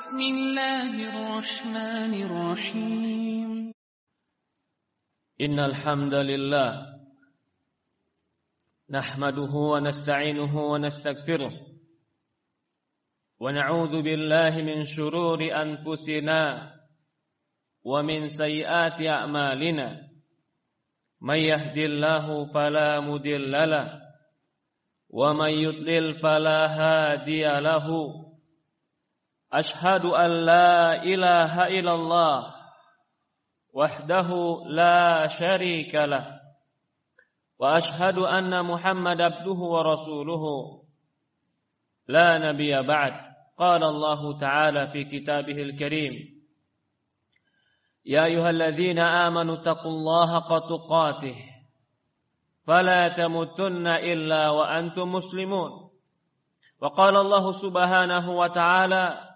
Bismillahirrahmanirrahim. Innal hamdalillah nahmaduhu wa nasta'inuhu wa nastaghfiruh wa na'udzu billahi min shururi anfusina wa min sayyiati a'malina may yahdihillahu fala mudilla lah wa may yudlil fala hadiya lahu. Ashhadu an la ilaha illallah wahdahu la syarika lah wa ashhadu anna Muhammad abduhu wa rasuluhu la nabiyya ba'd. Qala Allah ta'ala fi kitabihil karim, ya ayyuhalladzina amanu taqullaha qatuqatih fala tamutunna illa wa antum muslimun. Wa qala Allah subhanahu wa ta'ala,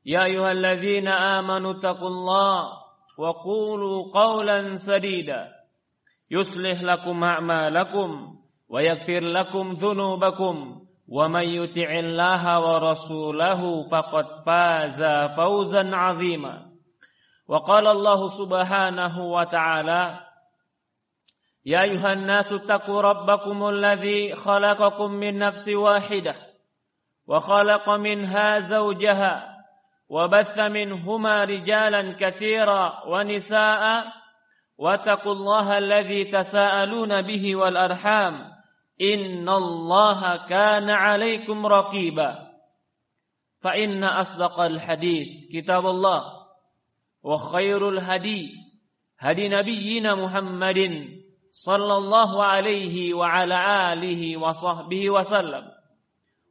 يا أيها الذين آمنوا اتقوا الله وقولوا قولا سديدا يصلح لكم أعمالكم ويغفر لكم ذنوبكم ومن يطع الله ورسوله فقد فاز فوزا عظيما. وقال الله سبحانه وتعالى, يا أيها الناس اتقوا ربكم الذي خلقكم من نفس واحدة وخلق منها زوجها وبث منهما رجالا كثيرا ونساء واتقوا الله الذي تساءلون به والأرحام إن الله كان عليكم رقيبا. فإن أصدق الحديث كتاب الله وخير الهدي هدي نبينا محمد صلى الله عليه وعلى آله وصحبه وسلم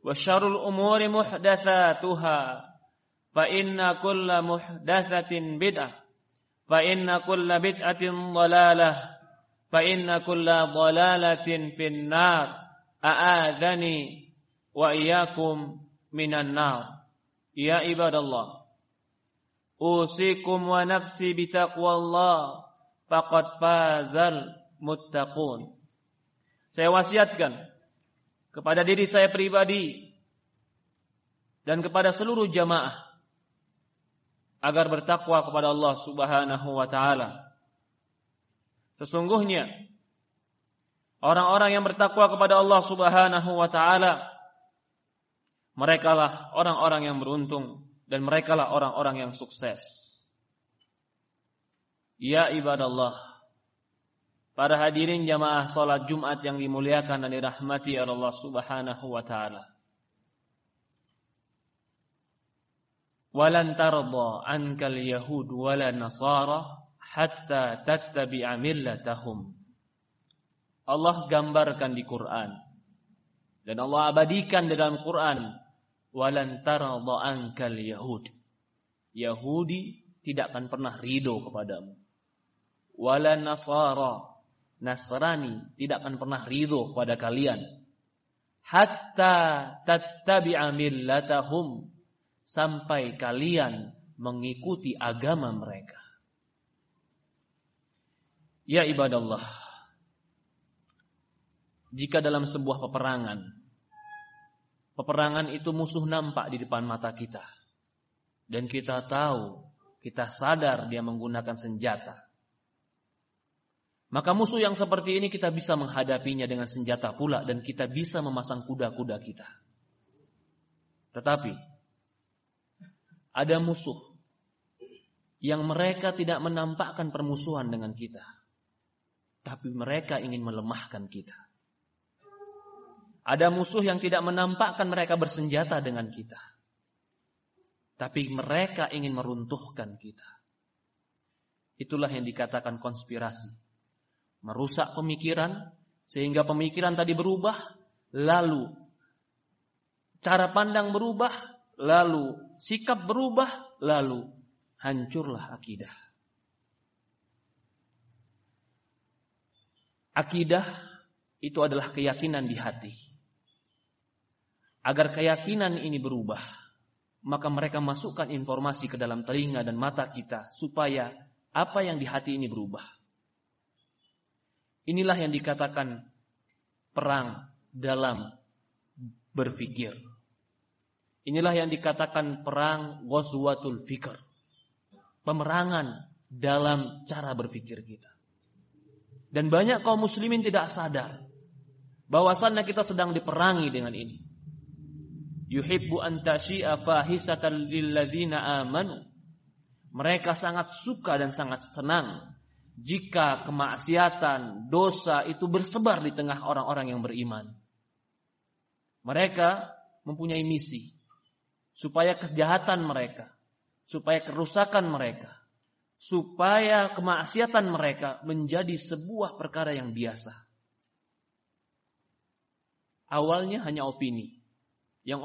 وشر الأمور محدثاتها fa inna kulla muhdatsatin bid'ah fa inna kulla bid'atin dhalalah fa inna kulla dhalalatin finnar a'adhani wa iyyakum minan nar. Ya ibadallah, usikum wa nafsi bitaqwallah faqad fazal muttaqun. Saya wasiatkan kepada diri saya pribadi dan kepada seluruh jamaah agar bertakwa kepada Allah subhanahu wa ta'ala. Sesungguhnya orang-orang yang bertakwa kepada Allah subhanahu wa ta'ala, merekalah orang-orang yang beruntung dan merekalah orang-orang yang sukses. Ya ibadallah, para hadirin jamaah salat Jumat yang dimuliakan dan dirahmati oleh Allah subhanahu wa ta'ala, walan tarda ankal yahud wala nasara hatta tattabi'a millatahum. Allah gambarkan di Quran dan Allah abadikan di dalam Quran, walan tarda ankal yahud, Yahudi tidak akan pernah ridho kepadamu, wala nasara, Nasrani tidak akan pernah ridho kepada kalian, hatta tattabi'a millatahum, sampai kalian mengikuti agama mereka. Ya ibadallah, jika dalam sebuah peperangan, peperangan itu musuh nampak di depan mata kita, dan kita tahu, kita sadar dia menggunakan senjata, maka musuh yang seperti ini kita bisa menghadapinya dengan senjata pula, dan kita bisa memasang kuda-kuda kita. Tetapi ada musuh yang mereka tidak menampakkan permusuhan dengan kita, tapi mereka ingin melemahkan kita. Ada musuh yang tidak menampakkan mereka bersenjata dengan kita, tapi mereka ingin meruntuhkan kita. Itulah yang dikatakan konspirasi. Merusak pemikiran, sehingga pemikiran tadi berubah, lalu cara pandang berubah, lalu sikap berubah, lalu hancurlah akidah. Akidah itu adalah keyakinan di hati. Agar keyakinan ini berubah, maka mereka masukkan informasi ke dalam telinga dan mata kita, supaya apa yang di hati ini berubah. Inilah yang dikatakan perang dalam berpikir. Inilah yang dikatakan perang Ghazwatul Fikr. Pemerangan dalam cara berpikir kita. Dan banyak kaum muslimin tidak sadar bahwasannya kita sedang diperangi dengan ini. Yuhibbu an tasyi'a fahisatan lil ladzina amanu. Mereka sangat suka dan sangat senang jika kemaksiatan, dosa itu bersebar di tengah orang-orang yang beriman. Mereka mempunyai misi supaya kejahatan mereka, supaya kerusakan mereka, supaya kemaksiatan mereka menjadi sebuah perkara yang biasa. Awalnya hanya opini. Yang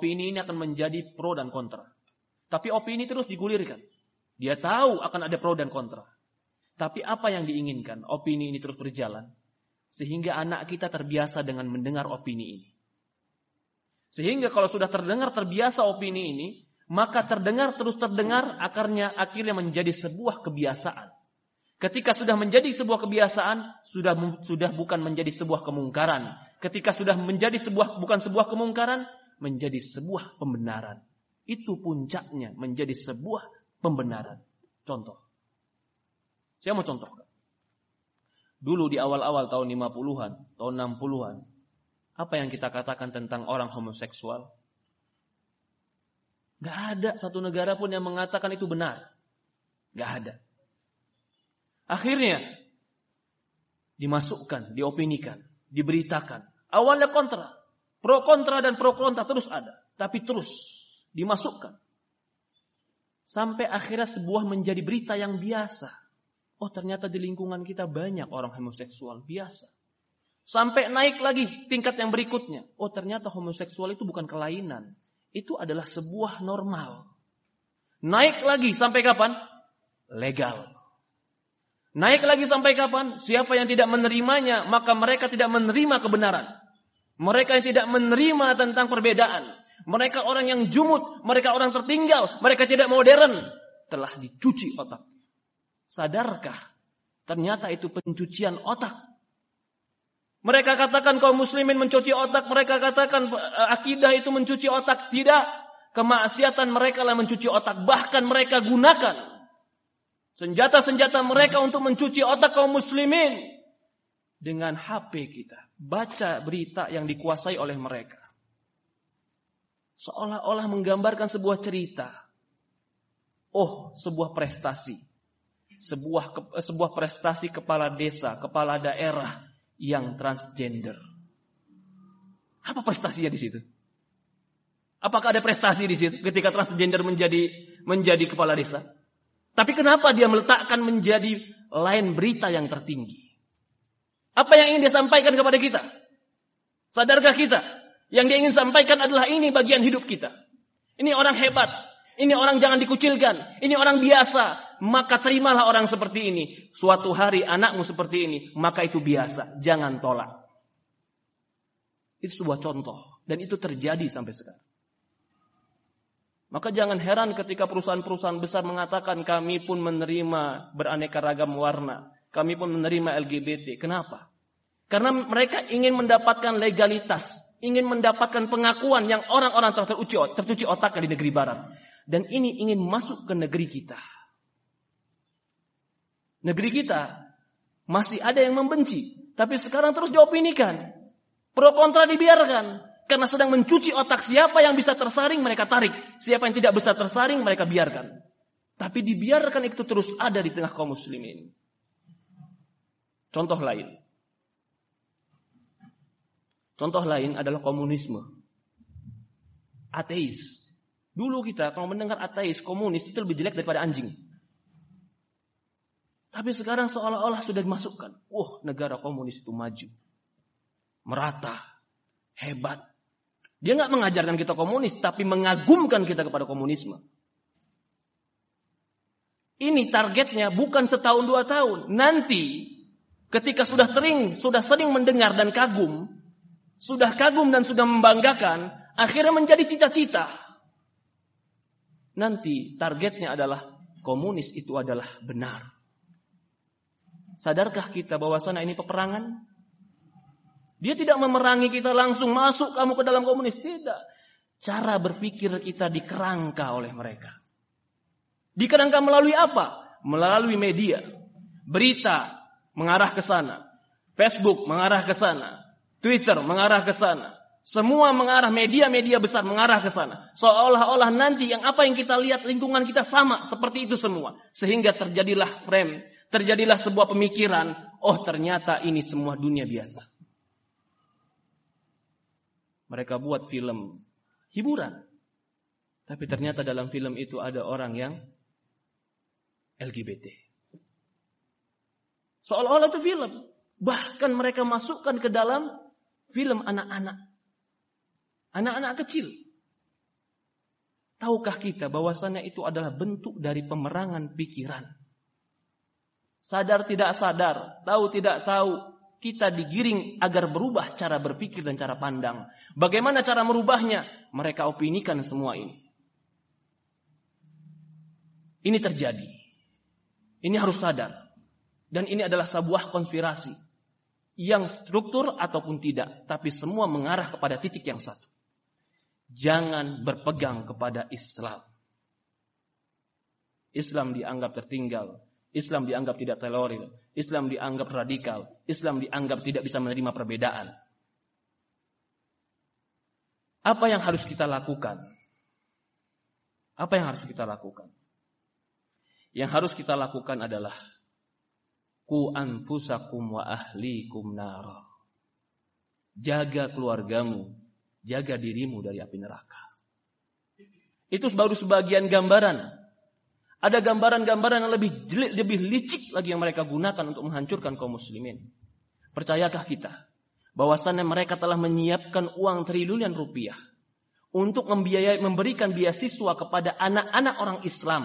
opini ini akan menjadi pro dan kontra. Tapi opini terus digulirkan. Dia tahu akan ada pro dan kontra. Tapi apa yang diinginkan? Opini ini terus berjalan sehingga anak kita terbiasa dengan mendengar opini ini. Sehingga kalau sudah terbiasa opini ini, maka terdengar akhirnya menjadi sebuah kebiasaan. Ketika sudah menjadi sebuah kebiasaan, sudah bukan menjadi sebuah kemungkaran. Ketika sudah menjadi bukan sebuah kemungkaran, menjadi sebuah pembenaran. Itu puncaknya menjadi sebuah pembenaran. Contoh. Saya mau contohkan. Dulu di awal-awal tahun 50-an, tahun 60-an, apa yang kita katakan tentang orang homoseksual? Gak ada satu negara pun yang mengatakan itu benar. Gak ada. Akhirnya dimasukkan, diopinikan, diberitakan. Awalnya kontra, pro kontra dan pro kontra terus ada, tapi terus dimasukkan. Sampai akhirnya sebuah menjadi berita yang biasa. Oh, ternyata di lingkungan kita banyak orang homoseksual, biasa. Sampai naik lagi tingkat yang berikutnya. Oh, ternyata homoseksual itu bukan kelainan. Itu adalah sebuah normal. Naik lagi sampai kapan? Legal. Naik lagi sampai kapan? Siapa yang tidak menerimanya, maka mereka tidak menerima kebenaran. Mereka yang tidak menerima tentang perbedaan. Mereka orang yang jumud, mereka orang tertinggal, mereka tidak modern. Telah dicuci otak. Sadarkah? Ternyata itu pencucian otak. Mereka katakan kaum muslimin mencuci otak. Mereka katakan akidah itu mencuci otak. Tidak. Kemaksiatan mereka lah mencuci otak. Bahkan mereka gunakan senjata-senjata mereka untuk mencuci otak kaum muslimin. Dengan HP kita. Baca berita yang dikuasai oleh mereka. Seolah-olah menggambarkan sebuah cerita. Oh, sebuah prestasi. Sebuah prestasi kepala desa, kepala daerah yang transgender. Apa prestasinya di situ? Apakah ada prestasi di situ ketika transgender menjadi kepala desa? Tapi kenapa dia meletakkan menjadi lain berita yang tertinggi? Apa yang ingin dia sampaikan kepada kita? Sadarkah kita? Yang dia ingin sampaikan adalah ini bagian hidup kita. Ini orang hebat. Ini orang jangan dikucilkan. Ini orang biasa. Maka terimalah orang seperti ini. Suatu hari anakmu seperti ini. Maka itu biasa. Jangan tolak. Itu sebuah contoh. Dan itu terjadi sampai sekarang. Maka jangan heran ketika perusahaan-perusahaan besar mengatakan kami pun menerima beraneka ragam warna. Kami pun menerima LGBT. Kenapa? Karena mereka ingin mendapatkan legalitas. Ingin mendapatkan pengakuan yang orang-orang tercuci otaknya di negeri barat. Dan ini ingin masuk ke negeri kita. Negeri kita masih ada yang membenci. Tapi sekarang terus diopinikan. Pro kontra dibiarkan. Karena sedang mencuci otak, siapa yang bisa tersaring mereka tarik. Siapa yang tidak bisa tersaring mereka biarkan. Tapi dibiarkan itu terus ada di tengah kaum muslimin. Contoh lain. Contoh lain adalah komunisme. Ateis. Dulu kita kalau mendengar ateis, komunis itu lebih jelek daripada anjing. Tapi sekarang seolah-olah sudah dimasukkan. Wah, negara komunis itu maju. Merata. Hebat. Dia gak mengajarkan kita komunis, tapi mengagumkan kita kepada komunisme. Ini targetnya bukan setahun dua tahun. Nanti ketika sudah sering mendengar dan kagum. Sudah kagum dan sudah membanggakan. Akhirnya menjadi cita-cita. Nanti targetnya adalah komunis itu adalah benar. Sadarkah kita bahwasanya ini peperangan? Dia tidak memerangi kita langsung masuk kamu ke dalam komunis. Tidak. Cara berpikir kita dikerangka oleh mereka. Dikerangka melalui apa? Melalui media. Berita mengarah ke sana. Facebook mengarah ke sana. Twitter mengarah ke sana. Semua mengarah, media-media besar mengarah ke sana. Seolah-olah nanti yang apa yang kita lihat lingkungan kita sama seperti itu semua. Sehingga terjadilah frame, terjadilah sebuah pemikiran, oh ternyata ini semua dunia biasa. Mereka buat film hiburan. Tapi ternyata dalam film itu ada orang yang LGBT. Seolah-olah itu film. Bahkan mereka masukkan ke dalam film anak-anak. Anak-anak kecil. Tahukah kita bahwasannya itu adalah bentuk dari pemerangan pikiran. Sadar tidak sadar, tahu tidak tahu, kita digiring agar berubah cara berpikir dan cara pandang. Bagaimana cara merubahnya? Mereka opinikan semua ini. Ini terjadi. Ini harus sadar. Dan ini adalah sebuah konspirasi. Yang struktur ataupun tidak. Tapi semua mengarah kepada titik yang satu. Jangan berpegang kepada Islam. Islam dianggap tertinggal. Islam dianggap tidak toleran. Islam dianggap radikal. Islam dianggap tidak bisa menerima perbedaan. Apa yang harus kita lakukan? Apa yang harus kita lakukan? Yang harus kita lakukan adalah ku anfusakum wa ahlikum nara. Jaga keluargamu, jaga dirimu dari api neraka. Itu baru sebagian gambaran. Ada gambaran-gambaran yang lebih licik lagi yang mereka gunakan untuk menghancurkan kaum muslimin. Percayakah kita bahwasannya mereka telah menyiapkan uang triliunan rupiah untuk memberikan beasiswa kepada anak-anak orang Islam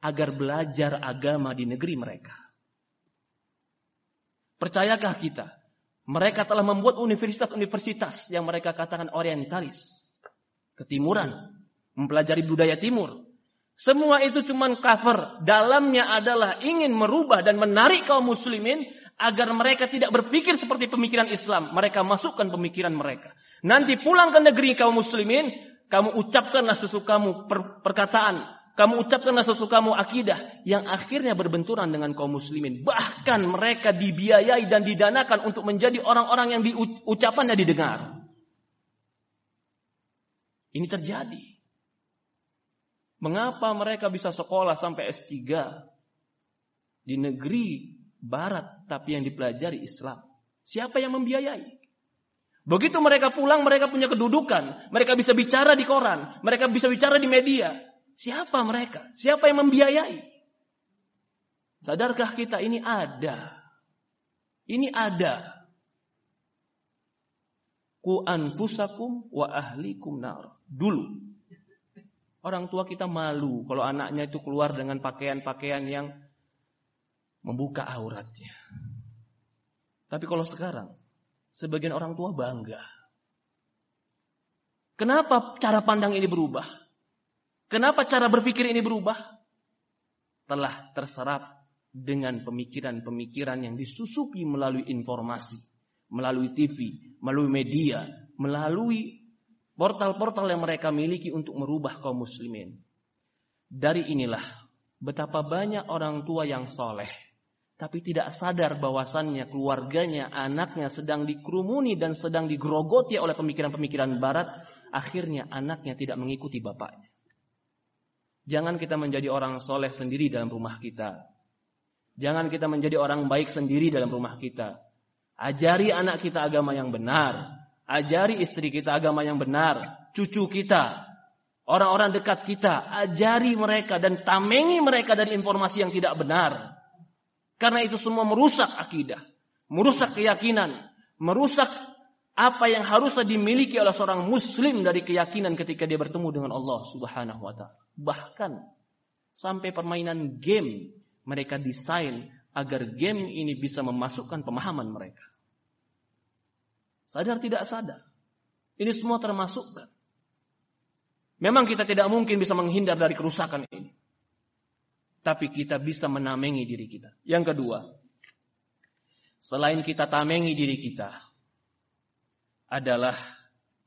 agar belajar agama di negeri mereka? Percayakah kita mereka telah membuat universitas-universitas yang mereka katakan orientalis, ketimuran, mempelajari budaya timur? Semua itu cuman cover. Dalamnya adalah ingin merubah dan menarik kaum muslimin agar mereka tidak berpikir seperti pemikiran Islam. Mereka masukkan pemikiran mereka. Nanti pulang ke negeri kaum muslimin, kamu ucapkanlah sesukamu perkataan. Kamu ucapkanlah sesukamu akidah yang akhirnya berbenturan dengan kaum muslimin. Bahkan mereka dibiayai dan didanakan untuk menjadi orang-orang yang ucapannya didengar. Ini terjadi. Mengapa mereka bisa sekolah sampai S3 di negeri barat tapi yang dipelajari Islam? Siapa yang membiayai? Begitu mereka pulang, mereka punya kedudukan. Mereka bisa bicara di koran. Mereka bisa bicara di media. Siapa mereka? Siapa yang membiayai? Sadarkah kita ini ada? Ini ada. Ku anfusakum wa ahlikum nar. Dulu. Orang tua kita malu kalau anaknya itu keluar dengan pakaian-pakaian yang membuka auratnya. Tapi kalau sekarang, sebagian orang tua bangga. Kenapa cara pandang ini berubah? Kenapa cara berpikir ini berubah? Telah terserap dengan pemikiran-pemikiran yang disusupi melalui informasi, melalui TV, melalui media, melalui portal-portal yang mereka miliki untuk merubah kaum muslimin. Dari inilah betapa banyak orang tua yang soleh, tapi tidak sadar bahwasannya keluarganya, anaknya sedang dikerumuni dan sedang digerogoti oleh pemikiran-pemikiran barat. Akhirnya anaknya tidak mengikuti bapaknya. Jangan kita menjadi orang soleh sendiri dalam rumah kita. Jangan kita menjadi orang baik sendiri dalam rumah kita. Ajari anak kita agama yang benar. Ajari istri kita agama yang benar. Cucu kita, orang-orang dekat kita, ajari mereka dan tamengi mereka dari informasi yang tidak benar. Karena itu semua merusak akidah, merusak keyakinan, merusak apa yang harusnya dimiliki oleh seorang muslim dari keyakinan ketika dia bertemu dengan Allah Subhanahu wa ta'ala. Bahkan sampai permainan game mereka desain agar game ini bisa memasukkan pemahaman mereka. Sadar tidak sadar. Ini semua termasukkan. Memang kita tidak mungkin bisa menghindar dari kerusakan ini. Tapi kita bisa menamengi diri kita. Yang kedua, selain kita tamengi diri kita, adalah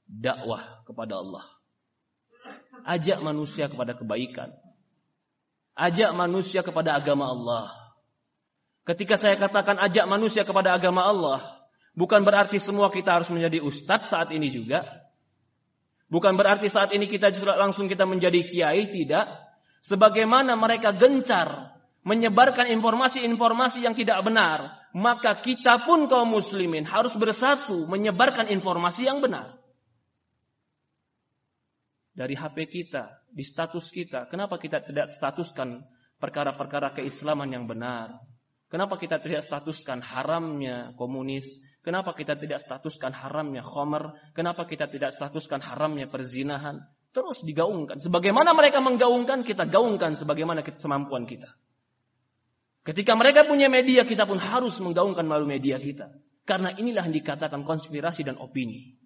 dakwah kepada Allah. Ajak manusia kepada kebaikan. Ajak manusia kepada agama Allah. Ketika saya katakan ajak manusia kepada agama Allah, bukan berarti semua kita harus menjadi ustadz saat ini juga. Bukan berarti saat ini kita langsung kita menjadi kiai, tidak. Sebagaimana mereka gencar menyebarkan informasi-informasi yang tidak benar, maka kita pun kaum muslimin harus bersatu menyebarkan informasi yang benar. Dari HP kita, di status kita, kenapa kita tidak statuskan perkara-perkara keislaman yang benar? Kenapa kita tidak statuskan haramnya komunis? Kenapa kita tidak statuskan haramnya khamar? Kenapa kita tidak statuskan haramnya perzinahan? Terus digaungkan. Sebagaimana mereka menggaungkan, kita gaungkan sebagaimana semampuan kita. Ketika mereka punya media, kita pun harus menggaungkan melalui media kita. Karena inilah yang dikatakan konspirasi dan opini.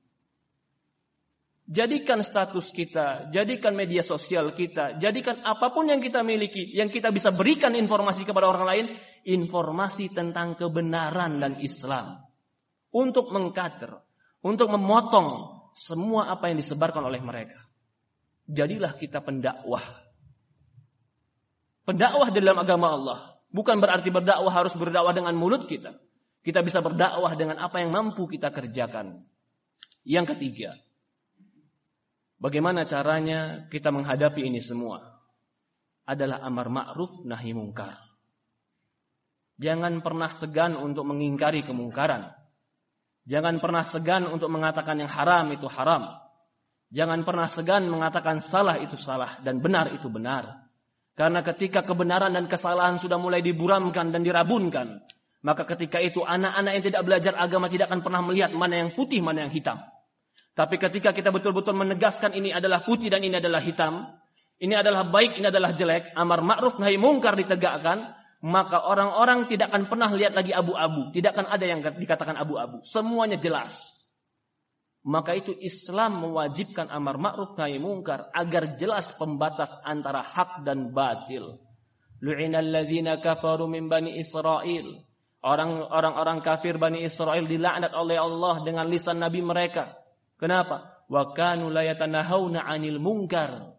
Jadikan status kita, jadikan media sosial kita, jadikan apapun yang kita miliki, yang kita bisa berikan informasi kepada orang lain, informasi tentang kebenaran dan Islam. Untuk mengkader, untuk memotong semua apa yang disebarkan oleh mereka. Jadilah kita pendakwah. Pendakwah dalam agama Allah. Bukan berarti berdakwah harus berdakwah dengan mulut kita. Kita bisa berdakwah dengan apa yang mampu kita kerjakan. Yang ketiga, bagaimana caranya kita menghadapi ini semua? Adalah amar ma'ruf nahi mungkar. Jangan pernah segan untuk mengingkari kemungkaran. Jangan pernah segan untuk mengatakan yang haram itu haram. Jangan pernah segan mengatakan salah itu salah dan benar itu benar. Karena ketika kebenaran dan kesalahan sudah mulai diburamkan dan dirabunkan, maka ketika itu anak-anak yang tidak belajar agama tidak akan pernah melihat mana yang putih, mana yang hitam. Tapi ketika kita betul-betul menegaskan ini adalah putih dan ini adalah hitam, ini adalah baik, ini adalah jelek, amar ma'ruf nahi mungkar ditegakkan, maka orang-orang tidak akan pernah lihat lagi abu-abu. Tidak akan ada yang dikatakan abu-abu. Semuanya jelas. Maka itu Islam mewajibkan amar ma'ruf nahi mungkar agar jelas pembatas antara hak dan batil. Lu'inal ladzina kafaru min bani Israil. Orang-orang kafir Bani Israil dilaknat oleh Allah dengan lisan nabi mereka. Kenapa? Wa kanu la yatanahawna 'anil munkar.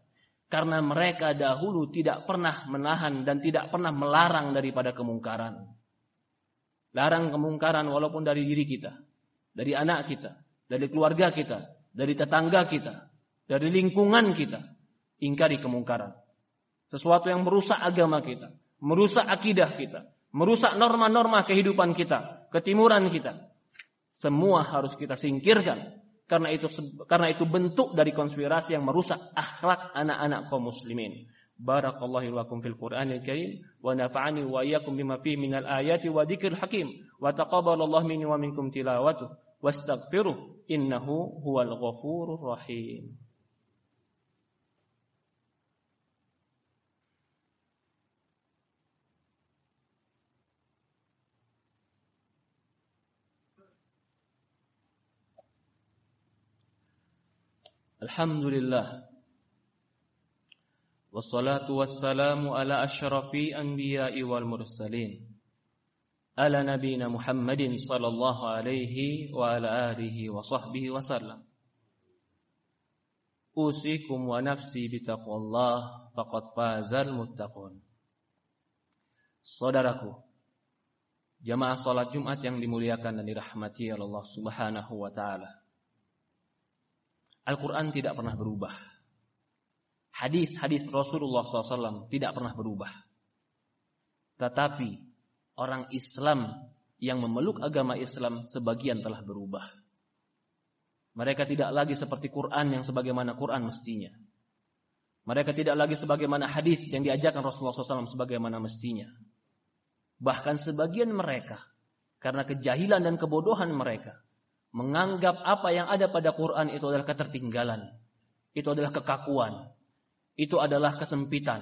Karena mereka dahulu tidak pernah menahan dan tidak pernah melarang daripada kemungkaran. Larang kemungkaran walaupun dari diri kita, dari anak kita, dari keluarga kita, dari tetangga kita, dari lingkungan kita. Ingkari kemungkaran. Sesuatu yang merusak agama kita, merusak akidah kita, merusak norma-norma kehidupan kita, ketimuran kita. Semua harus kita singkirkan. Karena itu bentuk dari konspirasi yang merusak akhlak anak-anak kaum muslimin. Barakallahu lakum fil Qur'anil Karim wa nafa'ani wa iyyakum bima fihi minal ayati wa dzikril hakim wa taqabbalallahu minni wa minkum tilawatuh wastaghfiruh innahu huwal ghafurur rahim. Alhamdulillah. Wassalatu wassalamu ala asyrafil anbiya'i wal mursalin. Ala nabiyina Muhammadin sallallahu alaihi wa ala alihi wa sahbihi wasallam. Usikum wa nafsi bitaqwallah faqad fazal muttaqun. Saudaraku, jamaah salat Jumat yang dimuliakan dan dirahmati Allah Subhanahu wa taala. Al-Quran tidak pernah berubah. Hadis-hadis Rasulullah SAW tidak pernah berubah. Tetapi orang Islam yang memeluk agama Islam sebagian telah berubah. Mereka tidak lagi seperti Quran yang sebagaimana Quran mestinya. Mereka tidak lagi sebagaimana hadis yang diajarkan Rasulullah SAW sebagaimana mestinya. Bahkan sebagian mereka, karena kejahilan dan kebodohan mereka, menganggap apa yang ada pada Quran itu adalah ketertinggalan. Itu adalah kekakuan. Itu adalah kesempitan.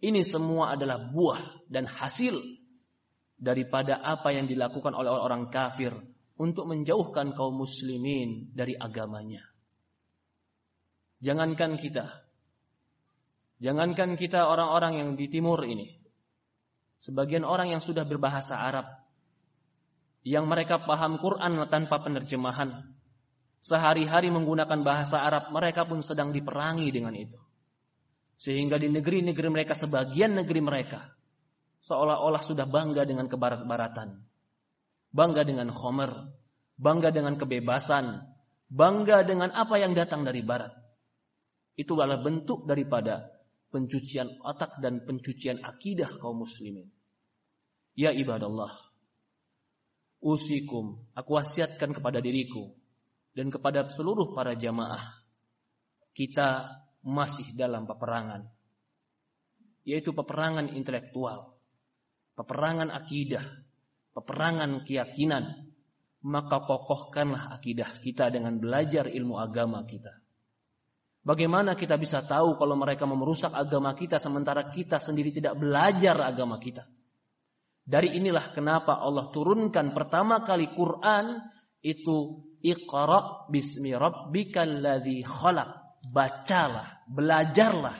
Ini semua adalah buah dan hasil daripada apa yang dilakukan oleh orang kafir untuk menjauhkan kaum muslimin dari agamanya. Jangankan kita orang-orang yang di timur ini. Sebagian orang yang sudah berbahasa Arab, yang mereka paham Quran tanpa penerjemahan, sehari-hari menggunakan bahasa Arab, mereka pun sedang diperangi dengan itu. Sehingga di negeri-negeri mereka, sebagian negeri mereka, seolah-olah sudah bangga dengan kebarat-baratan. Bangga dengan khomer, bangga dengan kebebasan, bangga dengan apa yang datang dari barat. Itu adalah bentuk daripada pencucian otak dan pencucian akidah kaum muslimin. Ya ibadallah, usikum, aku wasiatkan kepada diriku dan kepada seluruh para jamaah, kita masih dalam peperangan, yaitu peperangan intelektual, peperangan akidah, peperangan keyakinan. Maka kokohkanlah akidah kita dengan belajar ilmu agama kita. Bagaimana kita bisa tahu kalau mereka memerusak agama kita sementara kita sendiri tidak belajar agama kita? Dari inilah kenapa Allah turunkan pertama kali Quran itu Iqra bismi rabbikal ladzi khalaq. Bacalah, belajarlah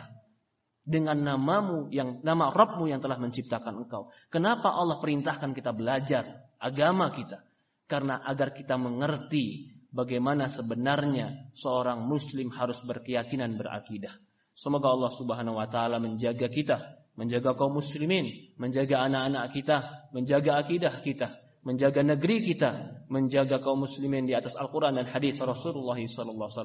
dengan namamu yang nama Rabbmu yang telah menciptakan engkau. Kenapa Allah perintahkan kita belajar agama kita? Karena agar kita mengerti bagaimana sebenarnya seorang muslim harus berkeyakinan, berakidah. Semoga Allah Subhanahu wa taala menjaga kita, menjaga kaum muslimin, menjaga anak-anak kita, menjaga akidah kita, menjaga negeri kita, menjaga kaum muslimin di atas Al-Quran dan hadis Rasulullah SAW.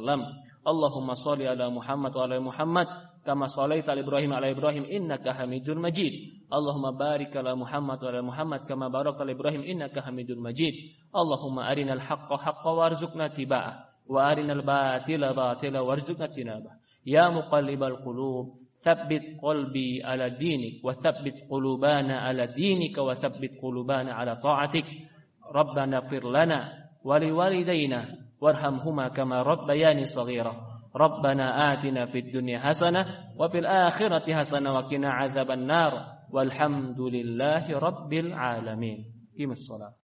Allahumma sholli ala Muhammad wa ala Muhammad kama sholaita ala Ibrahim wa ala Ibrahim innaka Hamidul Majid. Allahumma barik ala Muhammad wa ala Muhammad kama barakta ala Ibrahim innaka Hamidul Majid. Allahumma arinal haqqa haqqa warzuqna tiba'ah wa arinal batila batila warzuqna tinabah. Ya muqallibal qulub tsabbit qalbi ala dinik wa tsabbit qulubana ala dinika wa tsabbit qulubana ala ta'atik. Rabbana ighfir lana wa liwalidayna warhamhuma kama rabbayani shaghira. Rabbana atina fid dunya hasanah wa fil akhirati hasanah wa qina azaban nar. Walhamdulillahi rabbil alamin. Qimissalah.